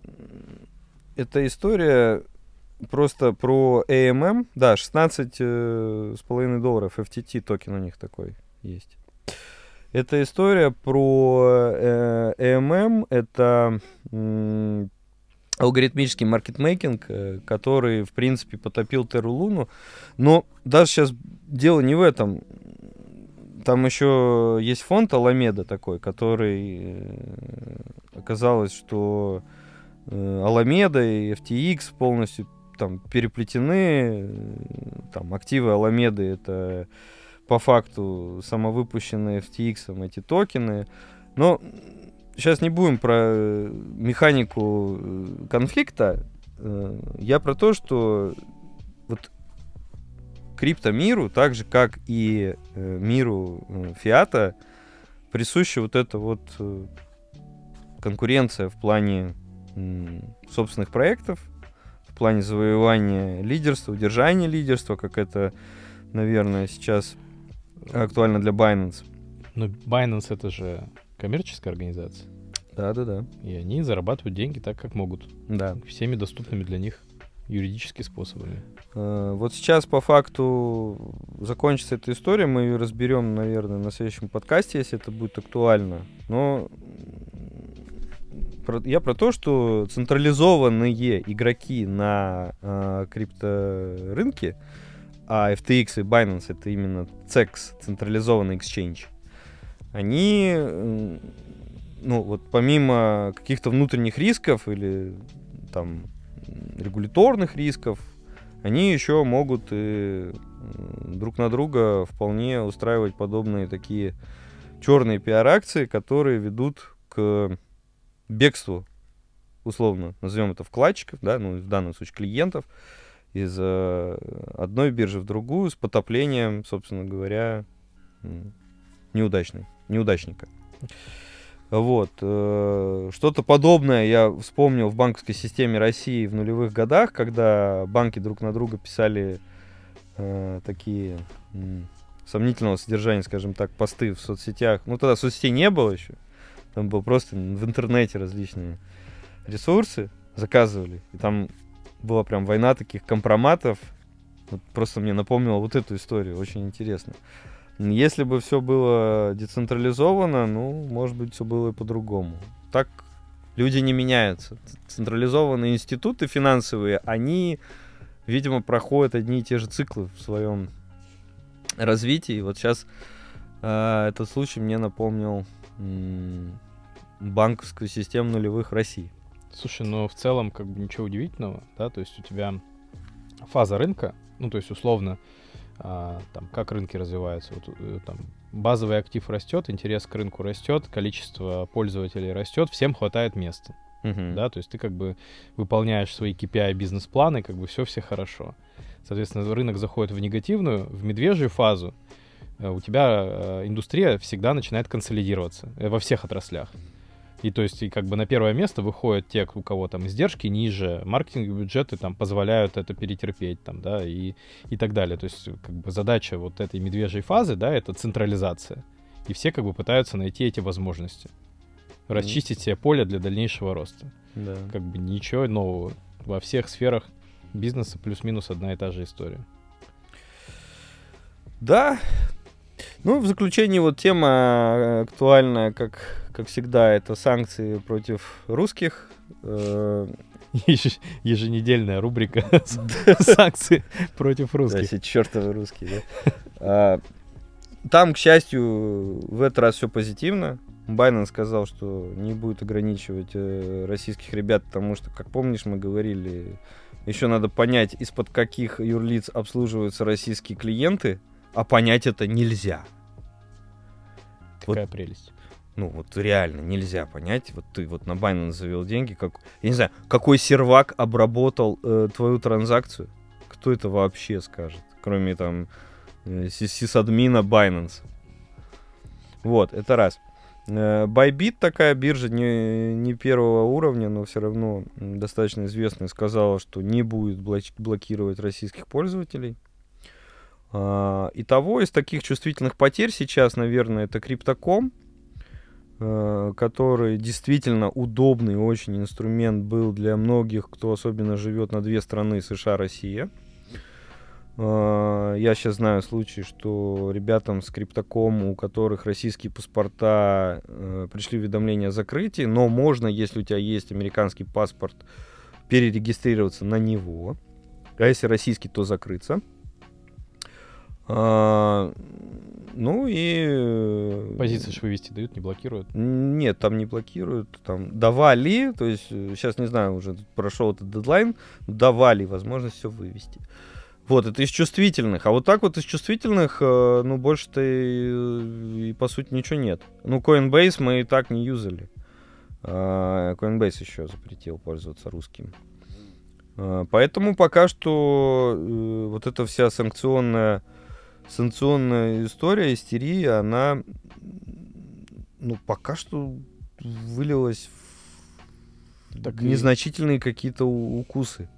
история... Просто про эй эм эм, да, шестнадцать с половиной долларов, эф ти ти токен у них такой есть. Это история про э, эй эм эм, это м, алгоритмический маркетмейкинг, который, в принципе, потопил Терру Луну, но даже сейчас дело не в этом. Там еще есть фонд Alameda такой, который оказалось, что Alameda и эф ти экс полностью там переплетены, там активы Alameda — это по факту самовыпущенные эф ти экс эти токены. Но сейчас не будем про механику конфликта, я про то, что вот криптомиру, так же как и миру фиата, присуща вот эта вот конкуренция в плане собственных проектов, в плане завоевания лидерства, удержания лидерства, как это, наверное, сейчас актуально для Binance. Но Binance — это же коммерческая организация. Да-да-да. И они зарабатывают деньги так, как могут. Да. Всеми доступными для них юридическими способами. Вот сейчас по факту закончится эта история. Мы ее разберем, наверное, на следующем подкасте, если это будет актуально. Но... Я про то, что централизованные игроки на э, крипторынке, а эф ти экс и Binance — это именно си и экс, централизованный эксчейндж, они, э, ну вот помимо каких-то внутренних рисков или там регуляторных рисков, они еще могут и, э, друг на друга вполне устраивать подобные такие черные пиар-акции, которые ведут к... бегству, условно, назовем это вкладчиков, да, ну, в данном случае клиентов, из э, одной биржи в другую с потоплением, собственно говоря, неудачной, неудачника. Вот. Что-то подобное я вспомнил в банковской системе России в нулевых годах, когда банки друг на друга писали э, такие м, сомнительного содержания, скажем так, посты в соцсетях. Ну, тогда соцсетей не было еще. Там было просто в интернете различные ресурсы заказывали. И там была прям война таких компроматов. Вот просто мне напомнило вот эту историю. Очень интересно. Если бы все было децентрализовано, ну, может быть, все было и по-другому. Так люди не меняются. Централизованные институты финансовые, они, видимо, проходят одни и те же циклы в своем развитии. Вот сейчас э, этот случай мне напомнил м- банковскую систему нулевых России. Слушай, ну, в целом, как бы ничего удивительного, да, то есть у тебя фаза рынка, ну, то есть, условно, А, там, как рынки развиваются. Вот, там, базовый актив растет, интерес к рынку растет, количество пользователей растет, всем хватает места. Uh-huh. Да, то есть ты как бы выполняешь свои кей пи ай бизнес-планы, как бы все, все хорошо. Соответственно, рынок заходит в негативную, в медвежью фазу. У тебя индустрия всегда начинает консолидироваться во всех отраслях. И то есть и как бы на первое место выходят те, у кого там издержки ниже, маркетинговые бюджеты там позволяют это перетерпеть там, да, и, и так далее. То есть как бы задача вот этой медвежьей фазы, да, это централизация. И все как бы пытаются найти эти возможности. Расчистить себе поле для дальнейшего роста. Да. Как бы ничего нового. Во всех сферах бизнеса плюс-минус одна и та же история. Да. Ну, в заключение вот тема актуальная, как... Как всегда, это санкции против русских. Еженедельная рубрика санкции против русских. Да, чертовы русские. Там, к счастью, в этот раз все позитивно. Binance сказал, что не будет ограничивать российских ребят, потому что, как помнишь, мы говорили, еще надо понять, из-под каких юрлиц обслуживаются российские клиенты, а понять это нельзя. Какая прелесть. Ну, вот реально нельзя понять. Вот ты вот на Binance завел деньги. Как... Я не знаю, какой сервак обработал э, твою транзакцию? Кто это вообще скажет? Кроме там э, сисадмина Binance. Вот, это раз. Э, Bybit, такая биржа не, не первого уровня, но все равно достаточно известная, сказала, что не будет блок- блокировать российских пользователей. Э, итого, из таких чувствительных потерь сейчас, наверное, это Crypto.com, который действительно удобный очень инструмент был для многих, кто особенно живет на две страны, США, Россия. Я сейчас знаю случаи, что ребятам с Crypto.com, у которых российские паспорта, пришли уведомления о закрытии, но можно, если у тебя есть американский паспорт, перерегистрироваться на него. А если российский, то закрыться. А, ну и... Позиции же вывести дают, не блокируют? Нет, там не блокируют. Там давали, то есть сейчас не знаю, уже прошел этот дедлайн, давали возможность все вывести. Вот, это из чувствительных. А вот так вот из чувствительных, ну, больше-то и, и по сути ничего нет. Ну, Coinbase мы и так не юзали. Coinbase еще запретил пользоваться русским. Поэтому пока что вот эта вся санкционная санкционная история, истерия, она, ну, пока что вылилась в так незначительные и... какие-то укусы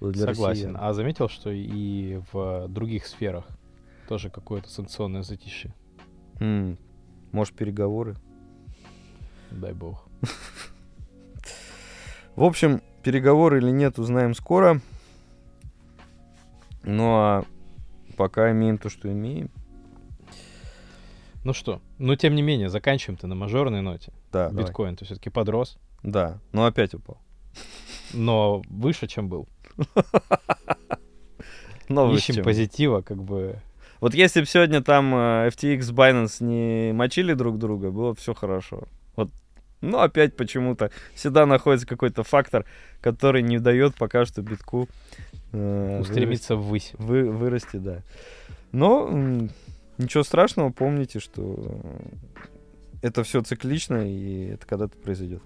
для Согласен. Россиян. А заметил, что и в других сферах тоже какое-то санкционное затишье? М-м, может, переговоры? Дай бог. В общем, переговоры или нет, узнаем скоро. Ну, а пока имеем то, что имеем. Ну что, но тем не менее, заканчиваем-то на мажорной ноте. Да, биткоин-то все-таки подрос. Да, но опять упал. Но выше, чем был. Ищем позитива, как бы. Вот если бы сегодня там эф ти экс с Binance не мочили друг друга, было бы все хорошо. Вот. Но опять почему-то всегда находится какой-то фактор, который не дает пока что битку устремиться ввысь. Вы, вырасти, да. Но м- ничего страшного, помните, что это все циклично, и это когда-то произойдет.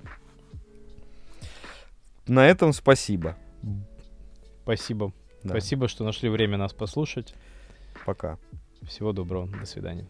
На этом спасибо. Спасибо. Да. Спасибо, что нашли время нас послушать. Пока. Всего доброго. До свидания.